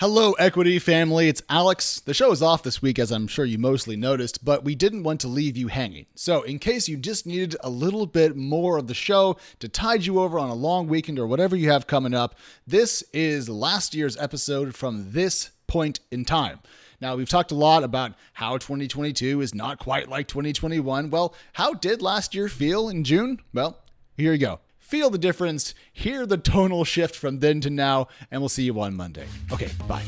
Hello, Equity family. It's Alex. The show is off this week, as I'm sure you mostly noticed, but we didn't want to leave you hanging. So in case you just needed a little bit more of the show to tide you over on a long weekend or whatever you have coming up, this is last year's episode from this point in time. Now, we've talked a lot about how 2022 is not quite like 2021. Well, how did last year feel in June? Well, here you go. Feel the difference, hear the tonal shift from then to now, and we'll see you on Monday. Okay, bye.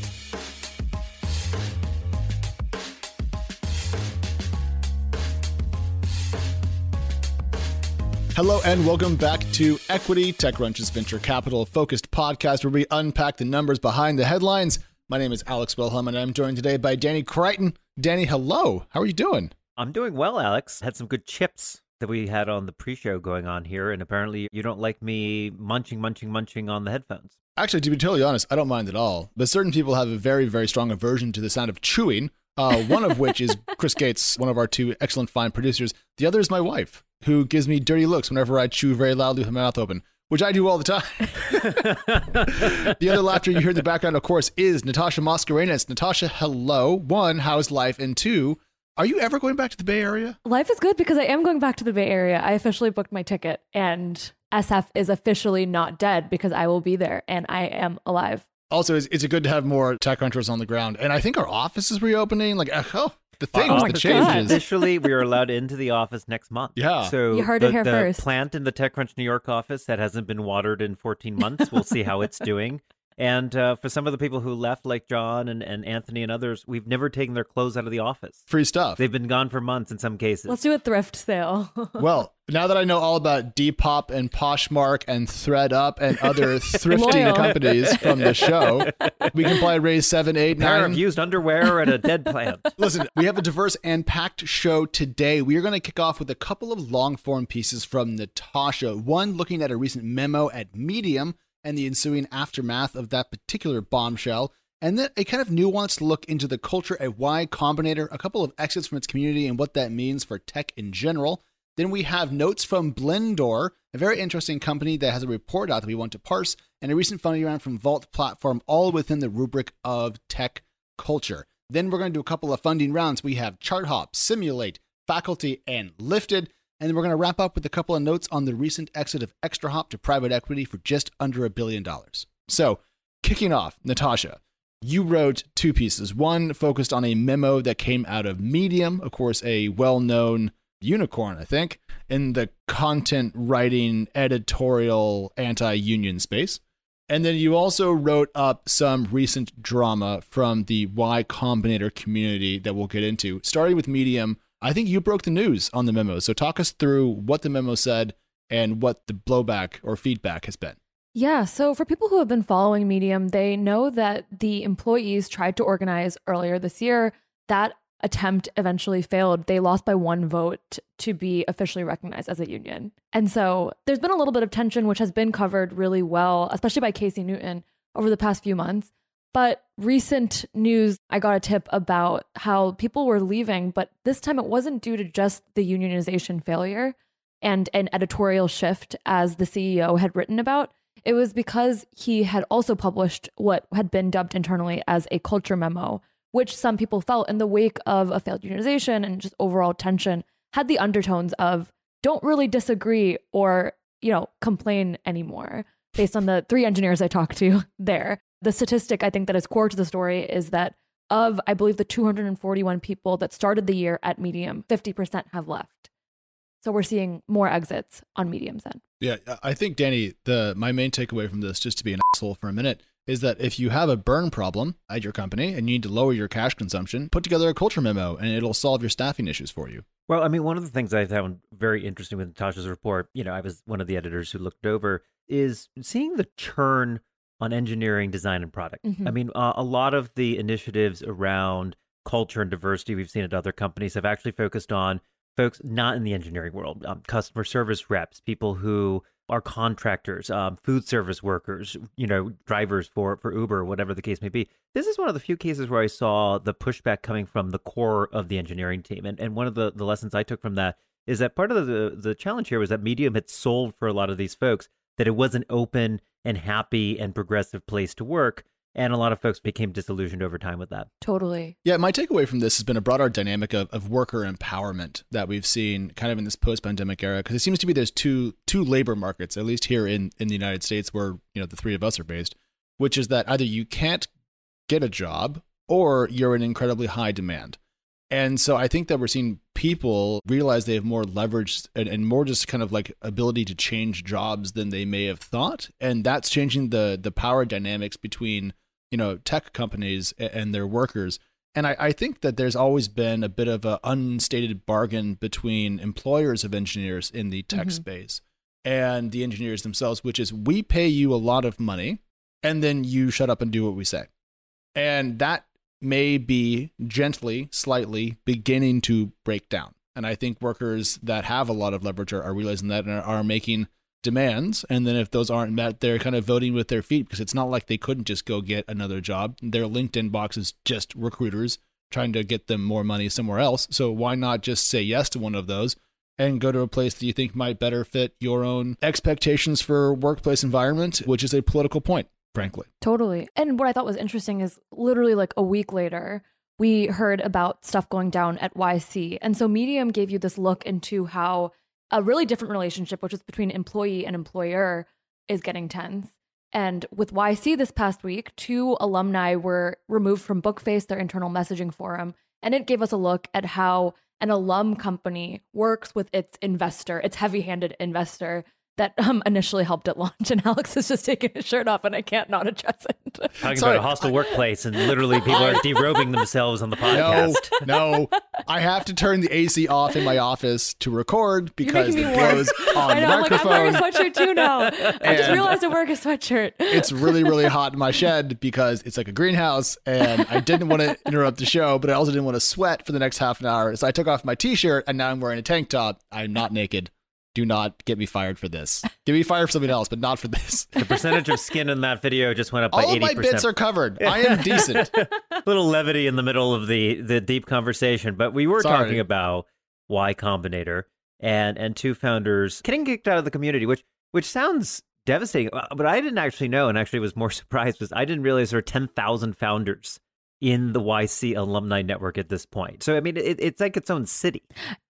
Hello and welcome back to Equity, TechCrunch's venture capital focused podcast where we unpack the numbers behind the headlines. My name is Alex Wilhelm and I'm joined today by Danny Crichton. Danny, hello. How are you doing? I'm doing well, Alex. Had some good chips that we had on the pre-show going on here, and apparently you don't like me munching on the headphones. Actually, to be totally honest, I don't mind at all. But certain people have a very, very strong aversion to the sound of chewing, one of which is Chris Gates, one of our two excellent fine producers. The other is my wife, who gives me dirty looks whenever I chew very loudly with my mouth open, which I do all the time. The other laughter you hear in the background, of course, is Natasha Mascarenhas. Natasha, hello. One, how's life? And two, are you ever going back to the Bay Area? Life is good because I am going back to the Bay Area. I officially booked my ticket and SF is officially not dead because I will be there and I am alive. Also, it's good to have more TechCrunchers on the ground. And I think our office is reopening. Like, oh, the things, the changes. Initially, we are allowed into the office next month. Yeah. So you heard it here first. The plant in the TechCrunch New York office that hasn't been watered in 14 months, we'll see how it's doing. And for some of the people who left, like John and Anthony and others, we've never taken their clothes out of the office. Free stuff. They've been gone for months in some cases. Let's do a thrift sale. Well, now that I know all about Depop and Poshmark and ThreadUp and other thrifting companies from the show, we can probably raise $7, $8, $9. Pair of used underwear at a dead plant. Listen, we have a diverse and packed show today. We are going to kick off with a couple of long-form pieces from Natasha. One, looking at a recent memo at Medium and the ensuing aftermath of that particular bombshell, and then a kind of nuanced look into the culture at Y Combinator, a couple of exits from its community and what that means for tech in general. Then we have notes from Blendoor, a very interesting company that has a report out that we want to parse, and a recent funding round from Vault Platform, all within the rubric of tech culture. Then we're going to do a couple of funding rounds. We have ChartHop, Simulate, Faculty, and Lifted. And then we're going to wrap up with a couple of notes on the recent exit of ExtraHop to private equity for just under $1 billion. So kicking off, Natasha, you wrote two pieces. One focused on a memo that came out of Medium, of course, a well-known unicorn, I think, in the content writing, editorial, anti-union space. And then you also wrote up some recent drama from the Y Combinator community that we'll get into, starting with Medium. I think you broke the news on the memo. So talk us through what the memo said and what the blowback or feedback has been. Yeah. So for people who have been following Medium, they know that the employees tried to organize earlier this year. That attempt eventually failed. They lost by 1 vote to be officially recognized as a union. And so there's been a little bit of tension, which has been covered really well, especially by Casey Newton over the past few months. But recent news, I got a tip about how people were leaving, but this time it wasn't due to just the unionization failure and an editorial shift, as the CEO had written about. It was because he had also published what had been dubbed internally as a culture memo, which some people felt in the wake of a failed unionization and just overall tension had the undertones of don't really disagree or, complain anymore, based on the 3 engineers I talked to there. The statistic I think that is core to the story is that of, I believe, the 241 people that started the year at Medium, 50% have left. So we're seeing more exits on Medium's end. Yeah, I think, Danny, my main takeaway from this, just to be an asshole for a minute, is that if you have a burn problem at your company and you need to lower your cash consumption, put together a culture memo and it'll solve your staffing issues for you. Well, one of the things I found very interesting with Natasha's report, I was one of the editors who looked over, is seeing the churn on engineering, design, and product. Mm-hmm. A lot of the initiatives around culture and diversity we've seen at other companies have actually focused on folks not in the engineering world, customer service reps, people who are contractors, food service workers, drivers for Uber, whatever the case may be. This is one of the few cases where I saw the pushback coming from the core of the engineering team. And one of the lessons I took from that is that part of the challenge here was that Medium had sold for a lot of these folks that it was an open and happy and progressive place to work. And a lot of folks became disillusioned over time with that. Totally. Yeah, my takeaway from this has been a broader dynamic of worker empowerment that we've seen kind of in this post-pandemic era, because it seems to be there's two labor markets, at least here in the United States where, you know, the three of us are based, which is that either you can't get a job or you're in incredibly high demand. And so I think that we're seeing people realize they have more leverage and more just kind of like ability to change jobs than they may have thought. And that's changing the power dynamics between, you know, tech companies and their workers. And I think that there's always been a bit of an unstated bargain between employers of engineers in the tech space and the engineers themselves, which is we pay you a lot of money and then you shut up and do what we say. And that may be gently, slightly beginning to break down. And I think workers that have a lot of leverage are realizing that and are making demands. And then if those aren't met, they're kind of voting with their feet, because it's not like they couldn't just go get another job. Their LinkedIn box is just recruiters trying to get them more money somewhere else. So why not just say yes to one of those and go to a place that you think might better fit your own expectations for workplace environment, which is a political point, frankly. Totally. And what I thought was interesting is literally like a week later, we heard about stuff going down at YC. And so Medium gave you this look into how a really different relationship, which is between employee and employer, is getting tense. And with YC this past week, two alumni were removed from Bookface, their internal messaging forum. And it gave us a look at how an alum company works with its investor, its heavy-handed investor, that initially helped at launch. And Alex is just taking his shirt off and I can't not address it. Talking about a hostile workplace and literally people are derobing themselves on the podcast. No, I have to turn the AC off in my office to record because it blows on the microphone. I'm wearing a sweatshirt too now. I just realized I wear a sweatshirt. It's really, really hot in my shed because it's like a greenhouse and I didn't want to interrupt the show, but I also didn't want to sweat for the next half an hour. So I took off my t-shirt and now I'm wearing a tank top. I'm not naked. Do not get me fired for this. Get me fired for something else, but not for this. The percentage of skin in that video just went up by 80%. All my bits are covered. I am decent. A little levity in the middle of the deep conversation, but we were talking about Y Combinator and two founders getting kicked out of the community, which sounds devastating, but I didn't actually know, and actually was more surprised, was I didn't realize there were 10,000 founders in the YC alumni network at this point. So, I mean, it's like its own city.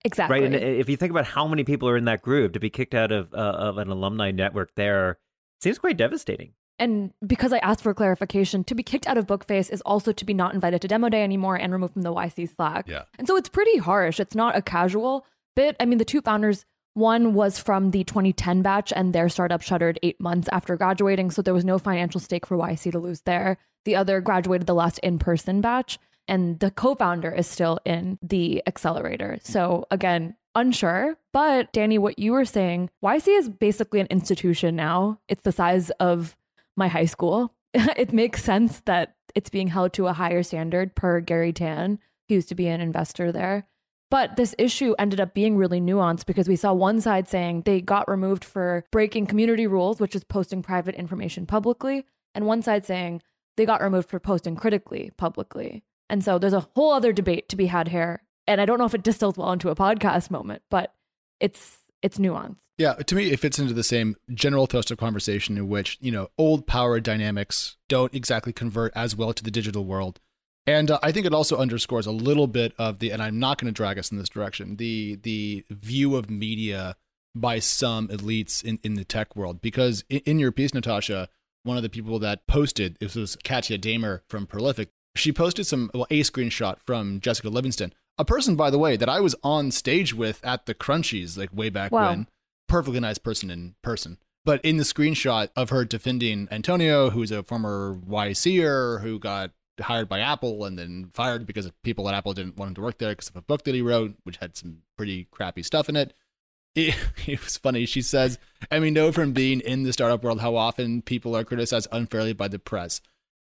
Exactly. Right? And if you think about how many people are in that group, to be kicked out of an alumni network there seems quite devastating. And because I asked for clarification, to be kicked out of Bookface is also to be not invited to Demo Day anymore and removed from the YC Slack. Yeah. And so it's pretty harsh. It's not a casual bit. I mean, the two founders, one was from the 2010 batch and their startup shuttered 8 months after graduating. So there was no financial stake for YC to lose there. The other graduated the last in-person batch, and the co-founder is still in the accelerator. So again, unsure. But Danny, what you were saying, YC is basically an institution now. It's the size of my high school. It makes sense that it's being held to a higher standard per Gary Tan, who used to be an investor there. But this issue ended up being really nuanced because we saw one side saying they got removed for breaking community rules, which is posting private information publicly, and one side saying they got removed for posting critically publicly. And so there's a whole other debate to be had here. And I don't know if it distills well into a podcast moment, but it's nuanced. Yeah, to me, it fits into the same general thrust of conversation in which, you know, old power dynamics don't exactly convert as well to the digital world. And I think it also underscores a little bit of the, and I'm not going to drag us in this direction, the view of media by some elites in the tech world. Because in your piece, Natasha, one of the people that posted, this was Katya Damer from Prolific, she posted a screenshot from Jessica Livingston, a person, by the way, that I was on stage with at the Crunchies, like way back when. Perfectly nice person in person. But in the screenshot of her defending Antonio, who's a former YCer who got hired by Apple and then fired because people at Apple didn't want him to work there because of a book that he wrote, which had some pretty crappy stuff in it. It was funny. She says, and we know from being in the startup world how often people are criticized unfairly by the press.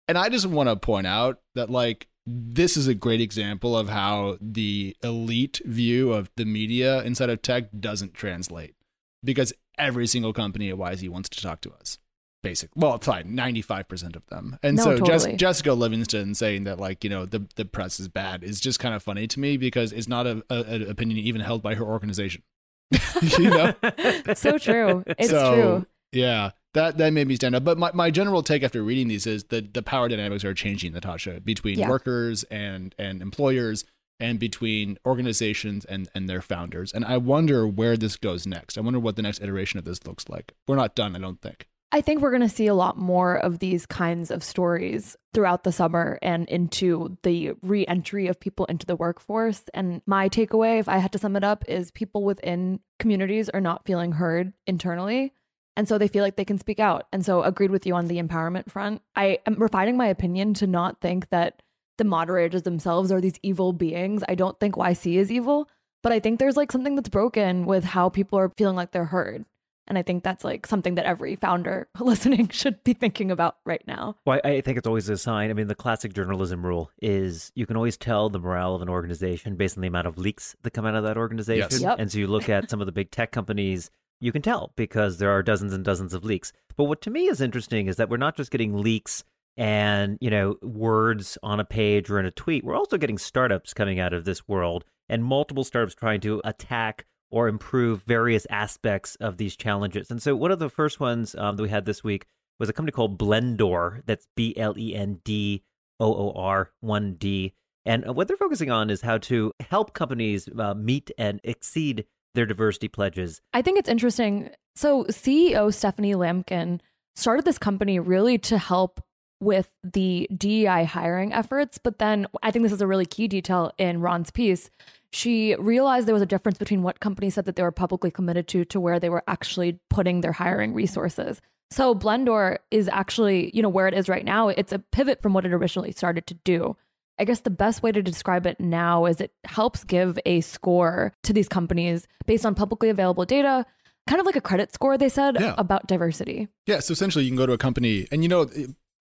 And I just want to point out that, like, this is a great example of how the elite view of the media inside of tech doesn't translate, because every single company at YZ wants to talk to us. Basically, well, it's like 95% of them. And Jessica Livingston saying that, like, you know, the press is bad is just kind of funny to me because it's not an opinion even held by her organization. You know? So true. It's true. Yeah. that made me stand up. But my general take after reading these is that the power dynamics are changing, Natasha, between workers and employers, and between organizations and their founders. And I wonder where this goes next. I wonder what the next iteration of this looks like. We're not done, I don't think. I think we're going to see a lot more of these kinds of stories throughout the summer and into the re-entry of people into the workforce. And my takeaway, if I had to sum it up, is people within communities are not feeling heard internally. And so they feel like they can speak out. And so agreed with you on the empowerment front. I am refining my opinion to not think that the moderators themselves are these evil beings. I don't think YC is evil, but I think there's like something that's broken with how people are feeling like they're heard. And I think that's like something that every founder listening should be thinking about right now. Well, I think it's always a sign. I mean, the classic journalism rule is you can always tell the morale of an organization based on the amount of leaks that come out of that organization. Yes. Yep. And so you look at some of the big tech companies, you can tell because there are dozens and dozens of leaks. But what to me is interesting is that we're not just getting leaks and, you know, words on a page or in a tweet. We're also getting startups coming out of this world and multiple startups trying to attack or improve various aspects of these challenges. And so one of the first ones that we had this week was a company called Blendoor. That's BLENDOOR1D. And what they're focusing on is how to help companies meet and exceed their diversity pledges. I think it's interesting. So CEO Stephanie Lamkin started this company really to help with the DEI hiring efforts. But then I think this is a really key detail in Ron's piece. She realized there was a difference between what companies said that they were publicly committed to where they were actually putting their hiring resources. So Blendoor is actually, you know, where it is right now. It's a pivot from what it originally started to do. I guess the best way to describe it now is it helps give a score to these companies based on publicly available data, kind of like a credit score, they said, about diversity. Yeah. So essentially you can go to a company and, you know,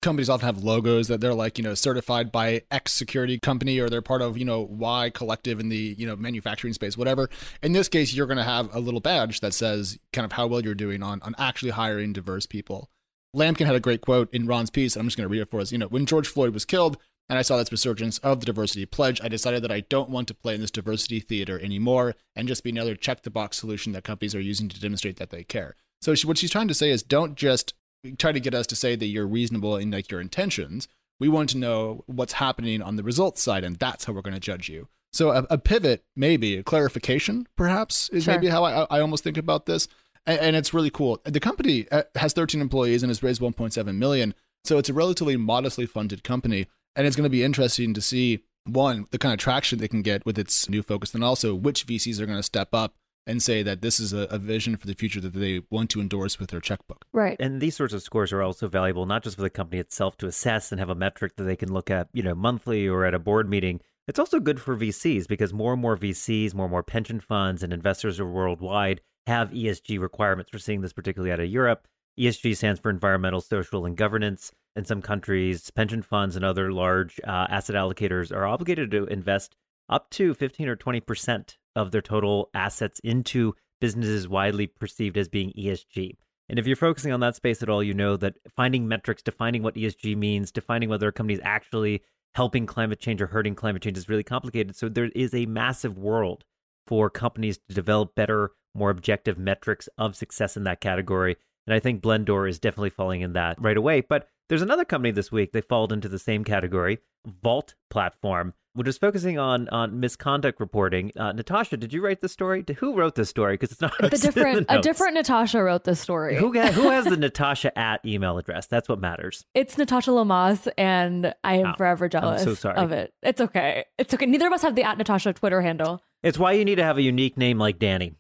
companies often have logos that they're like, you know, certified by X security company, or they're part of, you know, Y collective in the, you know, manufacturing space, whatever. In this case, you're going to have a little badge that says kind of how well you're doing on actually hiring diverse people. Lamkin had a great quote in Ron's piece. I'm just going to read it for us. You know, when George Floyd was killed and I saw this resurgence of the diversity pledge, I decided that I don't want to play in this diversity theater anymore and just be another check the box solution that companies are using to demonstrate that they care. So what she's trying to say is don't just try to get us to say that you're reasonable in like your intentions. We want to know what's happening on the results side, and that's how we're going to judge you. So a pivot, maybe a clarification, perhaps, is maybe how I almost think about this. And it's really cool. The company has 13 employees and has raised $1.7 million. So it's a relatively modestly funded company. And it's going to be interesting to see, one, the kind of traction they can get with its new focus, and also which VCs are going to step up and say that this is a vision for the future that they want to endorse with their checkbook. Right. And these sorts of scores are also valuable, not just for the company itself to assess and have a metric that they can look at, you know, monthly or at a board meeting. It's also good for VCs because more and more VCs, more and more pension funds and investors worldwide have ESG requirements. We're seeing this particularly out of Europe. ESG stands for environmental, social, and governance. In some countries, pension funds and other large asset allocators are obligated to invest up to 15 or 20% of their total assets into businesses widely perceived as being ESG. And if you're focusing on that space at all, you know that finding metrics, defining what ESG means, defining whether a company is actually helping climate change or hurting climate change is really complicated. So there is a massive world for companies to develop better, more objective metrics of success in that category. And I think Blendoor is definitely falling in that right away. But there's another company this week, they fall into the same category, Vault Platform, which is focusing on misconduct reporting. Natasha, did you write this story? Who wrote this story? Because it's not a different Natasha wrote this story. Who has the Natasha at email address? That's what matters. It's Natasha Lamas, and I am forever jealous of it. It's okay. It's okay. Neither of us have the at Natasha Twitter handle. It's why you need to have a unique name like Danny.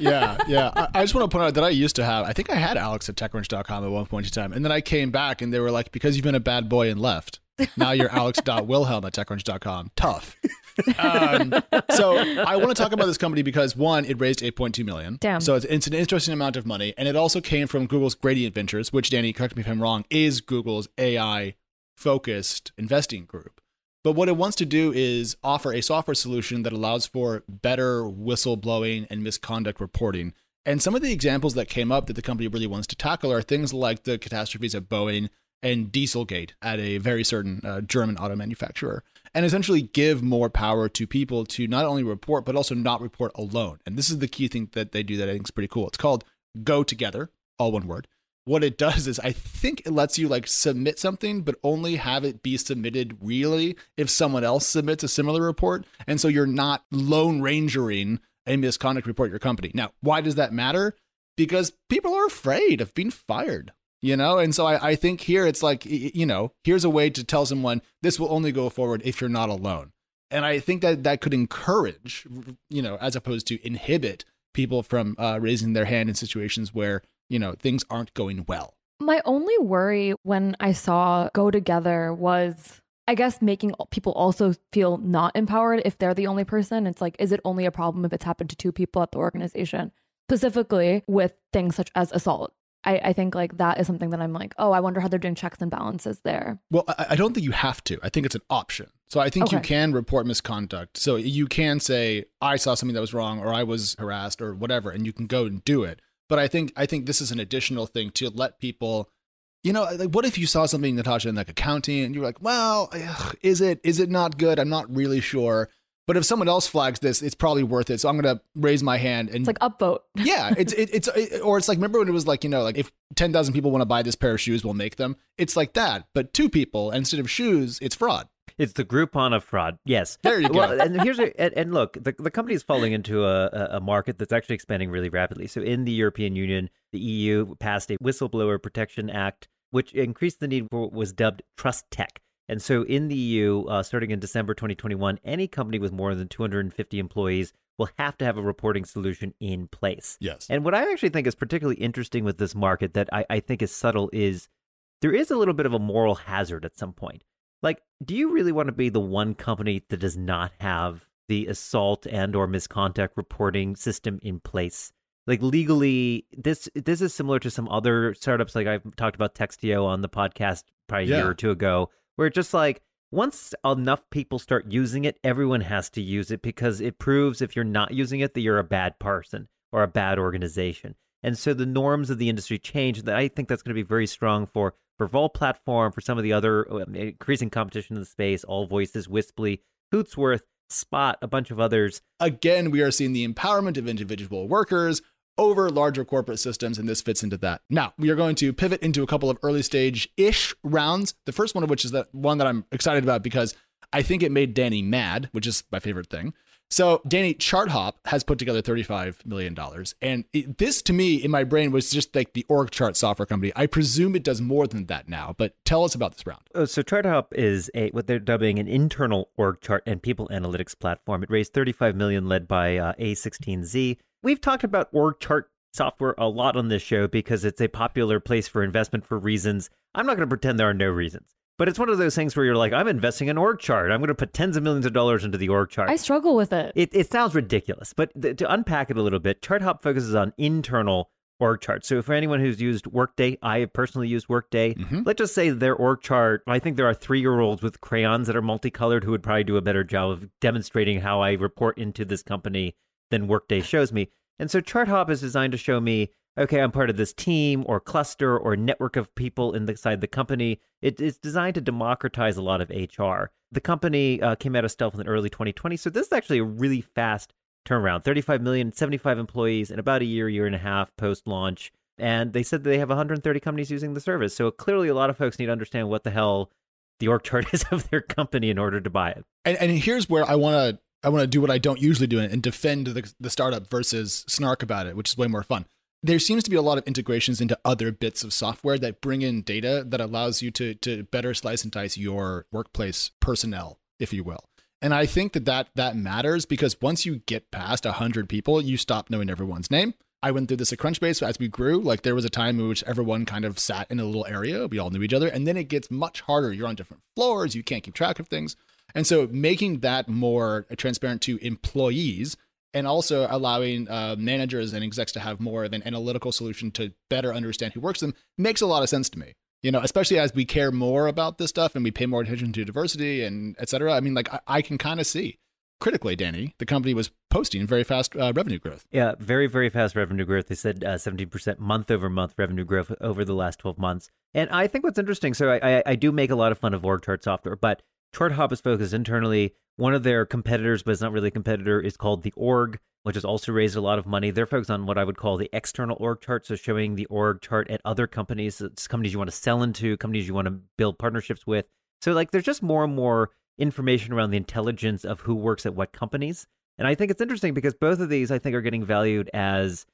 Yeah. I just want to point out that I used to have, I think I had Alex at TechCrunch.com at one point in time. And then I came back and they were like, because you've been a bad boy and left. Now you're Alex.Wilhelm at TechCrunch.com. Tough. So I want to talk about this company because, one, it raised $8.2 million. Damn. So it's an interesting amount of money. And it also came from Google's Gradient Ventures, which, Danny, correct me if I'm wrong, is Google's AI-focused investing group. But what it wants to do is offer a software solution that allows for better whistleblowing and misconduct reporting. And some of the examples that came up that the company really wants to tackle are things like the catastrophes at Boeing and Dieselgate at a very certain German auto manufacturer, and essentially give more power to people to not only report, but also not report alone. And this is the key thing that they do that I think is pretty cool. It's called Go Together, all one word. what it does is I think it lets you like submit something, but only have it be submitted really if someone else submits a similar report. And so you're not lone rangering a misconduct report at your company. Now, why does that matter? Because people are afraid of being fired, you know? And so I think here it's like, you know, here's a way to tell someone this will only go forward if you're not alone. And I think that that could encourage, you know, as opposed to inhibit people from raising their hand in situations where, you know, things aren't going well. My only worry when I saw go together was, I guess, making people also feel not empowered if they're the only person. It's like, is it only a problem if it's happened to two people at the organization, specifically with things such as assault? I think like that is something that I'm like, oh, I wonder how they're doing checks and balances there. Well, I don't think you have to. I think it's an option. So I think you can report misconduct. So you can say, I saw something that was wrong or I was harassed or whatever, and you can go and do it. But I think this is an additional thing to let people, you know, like what if you saw something, Natasha, in like accounting and you're like, well, ugh, is it not good? I'm not really sure. But if someone else flags this, it's probably worth it. So I'm going to raise my hand. And it's like upvote. Yeah. Or it's like, remember when it was like, you know, like if 10,000 people want to buy this pair of shoes, we'll make them. It's like that. But two people instead of shoes, it's fraud. It's the Groupon of fraud. Yes. There you go. Well, and here's and look, the company is falling into a market that's actually expanding really rapidly. So in the European Union, the EU passed a Whistleblower Protection Act, which increased the need for what was dubbed trust tech. And so in the EU, starting in December 2021, any company with more than 250 employees will have to have a reporting solution in place. Yes. And what I actually think is particularly interesting with this market that I think is subtle is there is a little bit of a moral hazard at some point. Like, do you really want to be the one company that does not have the assault and or misconduct reporting system in place? Like legally, this is similar to some other startups. Like I've talked about Textio on the podcast probably a year or two ago, where just like once enough people start using it, everyone has to use it because it proves if you're not using it that you're a bad person or a bad organization. And so the norms of the industry change. That I think that's going to be very strong for Vault Platform, for some of the other increasing competition in the space, All Voices, Wisply, Hootsworth, Spot, a bunch of others. Again, we are seeing the empowerment of individual workers over larger corporate systems, and this fits into that. Now, we are going to pivot into a couple of early stage-ish rounds. The first one of which is the one that I'm excited about because I think it made Danny mad, which is my favorite thing. So Danny, ChartHop has put together $35 million. And this to me in my brain was just like the org chart software company. I presume it does more than that now, but tell us about this round. Oh, so ChartHop is what they're dubbing an internal org chart and people analytics platform. It raised $35 million led by A16Z. We've talked about org chart software a lot on this show because it's a popular place for investment for reasons. I'm not going to pretend there are no reasons. But it's one of those things where you're like, I'm investing in org chart. I'm going to put tens of millions of dollars into the org chart. I struggle with it. It sounds ridiculous. But to unpack it a little bit, ChartHop focuses on internal org charts. So for anyone who's used Workday, I have personally used Workday. Mm-hmm. Let's just say their org chart, I think there are 3-year-olds with crayons that are multicolored who would probably do a better job of demonstrating how I report into this company than Workday shows me. And so ChartHop is designed to show me, okay, I'm part of this team or cluster or network of people inside the company. It's designed to democratize a lot of HR. The company came out of stealth in early 2020. So this is actually a really fast turnaround. 35 million, 75 employees in about a year, year and a half post-launch. And they said that they have 130 companies using the service. So clearly a lot of folks need to understand what the hell the org chart is of their company in order to buy it. And here's where I want to do what I don't usually do and defend the startup versus snark about it, which is way more fun. There seems to be a lot of integrations into other bits of software that bring in data that allows you to better slice and dice your workplace personnel, if you will. And I think that matters because once you get past 100 people, you stop knowing everyone's name. I went through this at Crunchbase as we grew. Like there was a time in which everyone kind of sat in a little area. We all knew each other. And then it gets much harder. You're on different floors. You can't keep track of things. And so making that more transparent to employees and also allowing managers and execs to have more of an analytical solution to better understand who works them makes a lot of sense to me. You know, especially as we care more about this stuff and we pay more attention to diversity and et cetera. I mean, like I can kind of see critically, Danny, the company was posting very fast revenue growth. Yeah, very, very fast revenue growth. They said 17% month over month revenue growth over the last 12 months. And I think what's interesting, so I do make a lot of fun of org chart software, but ChartHop is focused internally. One of their competitors, but it's not really a competitor, is called The Org, which has also raised a lot of money. They're focused on what I would call the external org chart, so showing the org chart at other companies. It's companies you want to sell into, companies you want to build partnerships with. So like there's just more and more information around the intelligence of who works at what companies. And I think it's interesting because both of these, I think, are getting valued as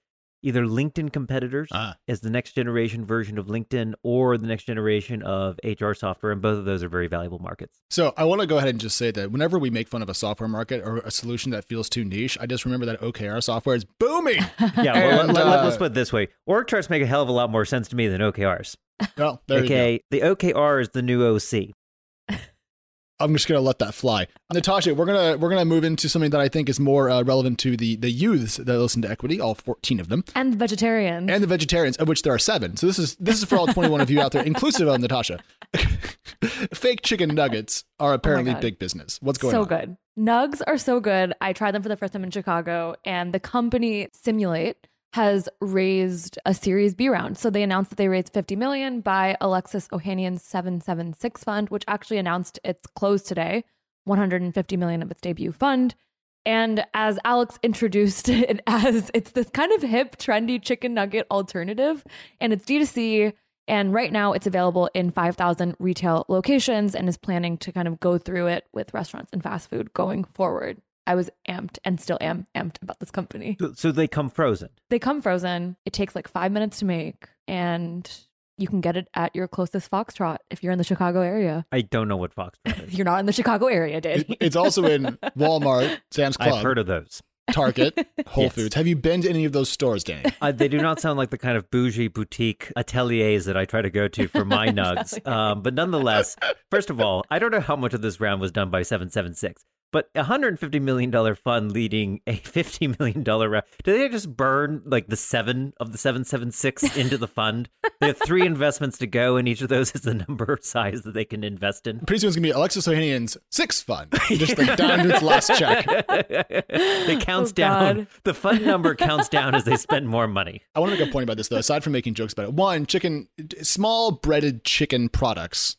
either LinkedIn competitors, as the next generation version of LinkedIn, or the next generation of HR software. And both of those are very valuable markets. So I want to go ahead and just say that whenever we make fun of a software market or a solution that feels too niche, I just remember that OKR software is booming. Yeah, well, and, let's put it this way. Org charts make a hell of a lot more sense to me than OKRs. Well, there you go. The OKR is the new OC. I'm just gonna let that fly, Natasha. We're gonna move into something that I think is more relevant to the youths that listen to Equity, all 14 of them, and the vegetarians, of which there are 7. So this is for all 21 of you out there, inclusive of Natasha. Fake chicken nuggets are apparently big business. What's going on? So good. Nugs are so good. I tried them for the first time in Chicago, and the company Simulate has raised a Series B round. So they announced that they raised $50 million by Alexis Ohanian's 776 fund, which actually announced its close today, $150 million of its debut fund. And as Alex introduced it as, it's this kind of hip, trendy chicken nugget alternative, and it's D2C. And right now it's available in 5,000 retail locations and is planning to kind of go through it with restaurants and fast food going forward. I was amped and still am amped about this company. So they come frozen? They come frozen. It takes like 5 minutes to make, and you can get it at your closest Foxtrot if you're in the Chicago area. I don't know what Foxtrot is. You're not in the Chicago area, Danny. It's also in Walmart, Sam's Club. I've heard of those. Target, Whole Foods. Have you been to any of those stores, Danny? They do not sound like the kind of bougie boutique ateliers that I try to go to for my nugs. But nonetheless, first of all, I don't know how much of this round was done by 776, but a $150 million fund leading a $50 million round. Did they just burn like the 7 of the 776 into the fund? They have 3 investments to go, and each of those is the number of size that they can invest in. Pretty soon it's going to be Alexis Ohanian's 6th fund. Just like down to its last check. It counts down. The fund number counts down as they spend more money. I want to make a point about this, though, aside from making jokes about it. One, small breaded chicken products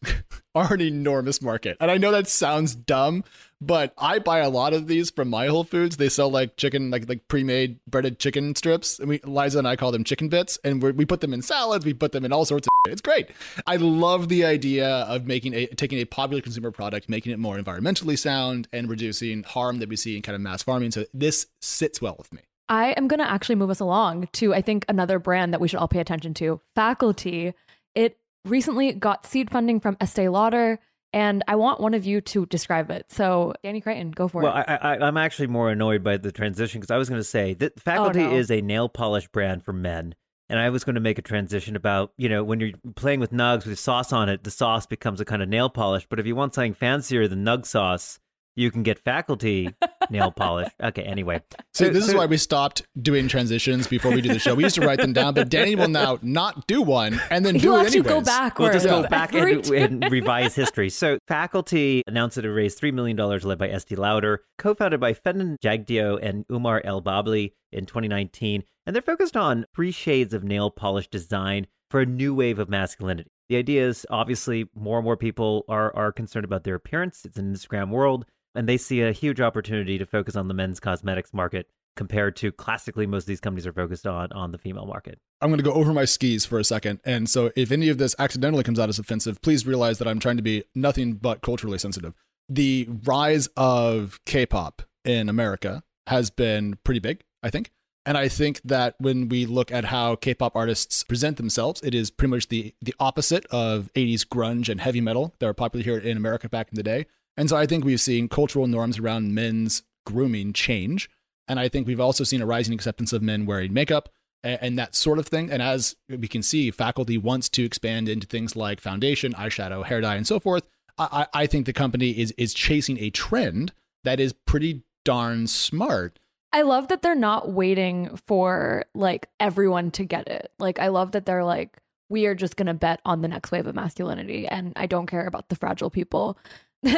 are an enormous market. And I know that sounds dumb, but I buy a lot of these from my Whole Foods. They sell like chicken, like pre-made breaded chicken strips. And Liza and I call them chicken bits. And we put them in salads. We put them in all sorts of shit. It's great. I love the idea of taking a popular consumer product, making it more environmentally sound and reducing harm that we see in kind of mass farming. So this sits well with me. I am going to actually move us along to, I think, another brand that we should all pay attention to, Faculty. It recently got seed funding from Estee Lauder. And I want one of you to describe it. So, Danny Crichton, go for it. Well, I'm actually more annoyed by the transition because I was going to say that Faculty is a nail polish brand for men. And I was going to make a transition about, when you're playing with nugs with sauce on it, the sauce becomes a kind of nail polish. But if you want something fancier than nug sauce, you can get Faculty nail polish. Okay, anyway. So this is why we stopped doing transitions before we do the show. We used to write them down, but Danny will now not do one and then do it anyways. He'll actually go backwards. We'll just go back and revise history. So Faculty announced that it raised $3 million led by Estee Lauder, co-founded by Fenton Jagdeo and Umar El-Babli in 2019. And they're focused on 3 shades of nail polish design for a new wave of masculinity. The idea is obviously more and more people are concerned about their appearance. It's an Instagram world. And they see a huge opportunity to focus on the men's cosmetics market compared to classically most of these companies are focused on the female market. I'm going to go over my skis for a second. And so if any of this accidentally comes out as offensive, please realize that I'm trying to be nothing but culturally sensitive. The rise of K-pop in America has been pretty big, I think. And I think that when we look at how K-pop artists present themselves, it is pretty much the opposite of 80s grunge and heavy metal that were popular here in America back in the day. And so I think we've seen cultural norms around men's grooming change. And I think we've also seen a rising acceptance of men wearing makeup and that sort of thing. And as we can see, Faculty wants to expand into things like foundation, eyeshadow, hair dye, and so forth. I think the company is chasing a trend that is pretty darn smart. I love that they're not waiting for like everyone to get it. Like, I love that they're like, we are just going to bet on the next wave of masculinity. And I don't care about the fragile people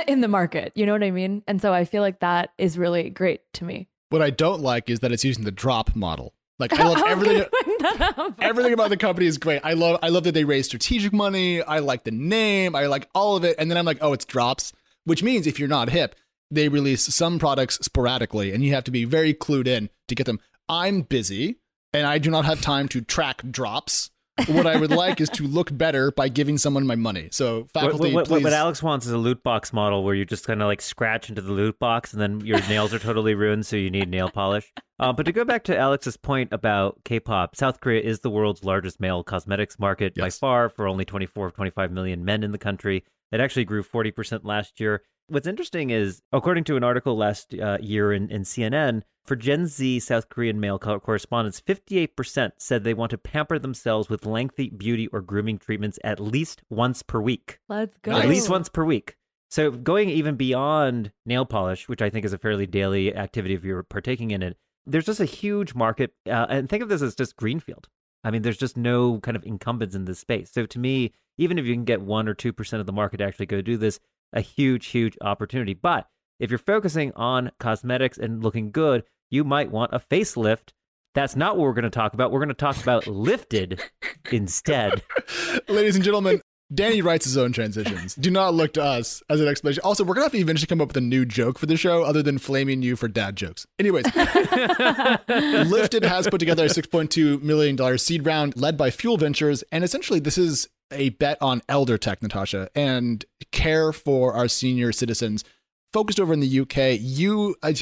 in the market. You know what I mean? And so I feel like that is really great to me. What I don't like is that it's using the drop model. Like, I love everything. Everything about the company is great. I love that they raise strategic money. I like the name. I like all of it. And then I'm like, oh, it's drops. which means if you're not hip, they release some products sporadically and you have to be very clued in to get them. I'm busy and I do not have time to track drops. What I would like is to look better by giving someone my money. So Faculty, please. What Alex wants is a loot box model where you just kind of like scratch into the loot box and then your nails are totally ruined, so you need nail polish. But to go back to Alex's point about K-pop, South Korea is the world's largest male cosmetics market by far, for only 24 of 25 million men in the country. It actually grew 40% last year. What's interesting is, according to an article last year in CNN, for Gen Z South Korean male correspondents, 58% said they want to pamper themselves with lengthy beauty or grooming treatments at least once per week. Let's go. At least once per week. So going even beyond nail polish, which I think is a fairly daily activity if you're partaking in it, there's just a huge market. And think of this as just greenfield. I mean, there's just no kind of incumbents in this space. So to me, even if you can get 1 or 2% of the market to actually go do this, a huge, huge opportunity. But if you're focusing on cosmetics and looking good, you might want a facelift. That's not what we're going to talk about. We're going to talk about Lifted instead. Ladies and gentlemen, Danny writes his own transitions. Do not look to us as an explanation. Also, we're going to have to eventually come up with a new joke for the show other than flaming you for dad jokes. Anyways, Lifted has put together a $6.2 million seed round led by Fuel Ventures. And essentially, this is a bet on elder tech, Natasha, and care for our senior citizens focused over in the UK.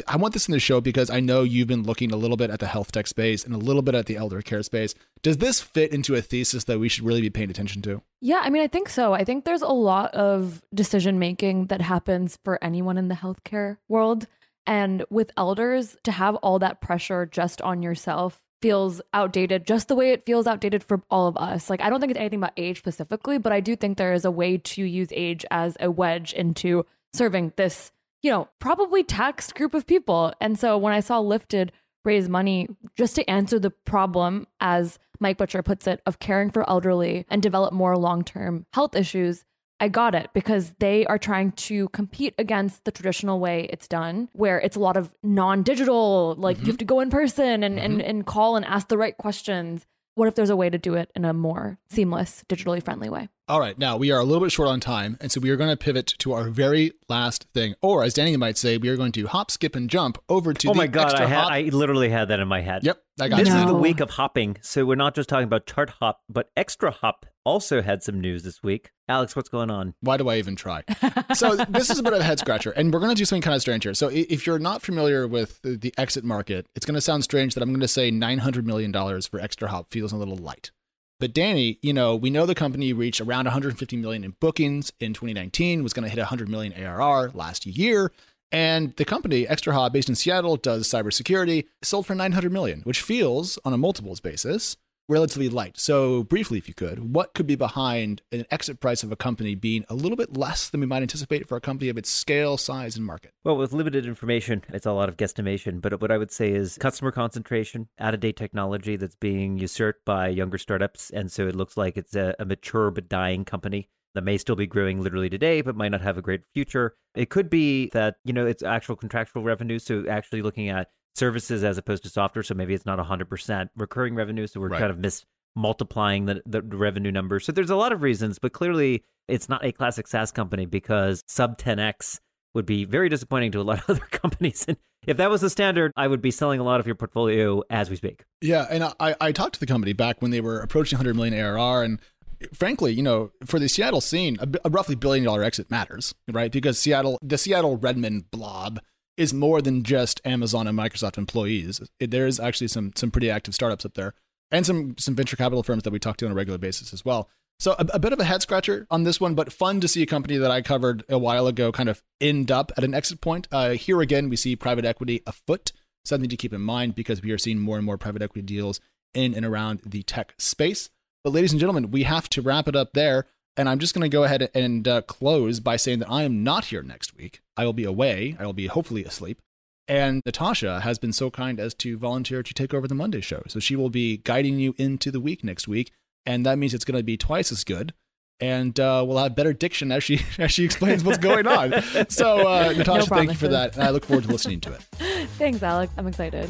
I want this in the show because I know you've been looking a little bit at the health tech space and a little bit at the elder care space. Does this fit into a thesis that we should really be paying attention to? Yeah, I mean, I think so. I think there's a lot of decision making that happens for anyone in the healthcare world. And with elders, to have all that pressure just on yourself feels outdated, just the way it feels outdated for all of us. Like, I don't think it's anything about age specifically, but I do think there is a way to use age as a wedge into serving this, you know, probably taxed group of people. And so when I saw Lifted raise money just to answer the problem, as Mike Butcher puts it, of caring for elderly and develop more long-term health issues, I got it, because they are trying to compete against the traditional way it's done, where it's a lot of non-digital, like you have to go in person and call and ask the right questions. What if there's a way to do it in a more seamless, digitally friendly way? All right. Now, we are a little bit short on time, and so we are going to pivot to our very last thing. Or as Danny might say, we are going to hop, skip, and jump over to Extra Hop. I literally had that in my head. Yep. I got This is the week of hopping. So we're not just talking about ChartHop, but ExtraHop also had some news this week. Alex, what's going on? Why do I even try? So this is a bit of a head scratcher, and we're going to do something kind of strange here. So if you're not familiar with the exit market, it's going to sound strange that I'm going to say $900 million for ExtraHop feels a little light. But Danny, you know, we know the company reached around $150 million in bookings in 2019, was going to hit $100 million ARR last year. And the company, ExtraHop, based in Seattle, does cybersecurity, sold for $900 million, which feels, on a multiples basis, relatively light. So briefly, if you could, what could be behind an exit price of a company being a little bit less than we might anticipate for a company of its scale, size, and market? Well, with limited information, it's a lot of guesstimation. But what I would say is customer concentration, out-of-date technology that's being usurped by younger startups. And so it looks like it's a mature but dying company that may still be growing literally today, but might not have a great future. It could be that, you know, it's actual contractual revenue. So actually looking at services as opposed to software. So maybe it's not 100% recurring revenue. So we're kind of multiplying the revenue number. So there's a lot of reasons, but clearly it's not a classic SaaS company, because sub 10X would be very disappointing to a lot of other companies. And if that was the standard, I would be selling a lot of your portfolio as we speak. Yeah. And I talked to the company back when they were approaching 100 million ARR. And frankly, you know, for the Seattle scene, a roughly $1 billion exit matters, right? Because the Seattle Redmond blob is more than just Amazon and Microsoft employees. There is actually some pretty active startups up there, and some venture capital firms that we talk to on a regular basis as well. So a bit of a head scratcher on this one, but fun to see a company that I covered a while ago kind of end up at an exit point. Here again, we see private equity afoot. Something to keep in mind, because we are seeing more and more private equity deals in and around the tech space. But ladies and gentlemen, we have to wrap it up there. And I'm just going to go ahead and close by saying that I am not here next week. I will be away. I will be hopefully asleep. And Natasha has been so kind as to volunteer to take over the Monday show. So she will be guiding you into the week next week. And that means it's going to be twice as good. And we'll have better diction as she explains what's going on. So Natasha, thank you for that. And I look forward to listening to it. Thanks, Alex. I'm excited.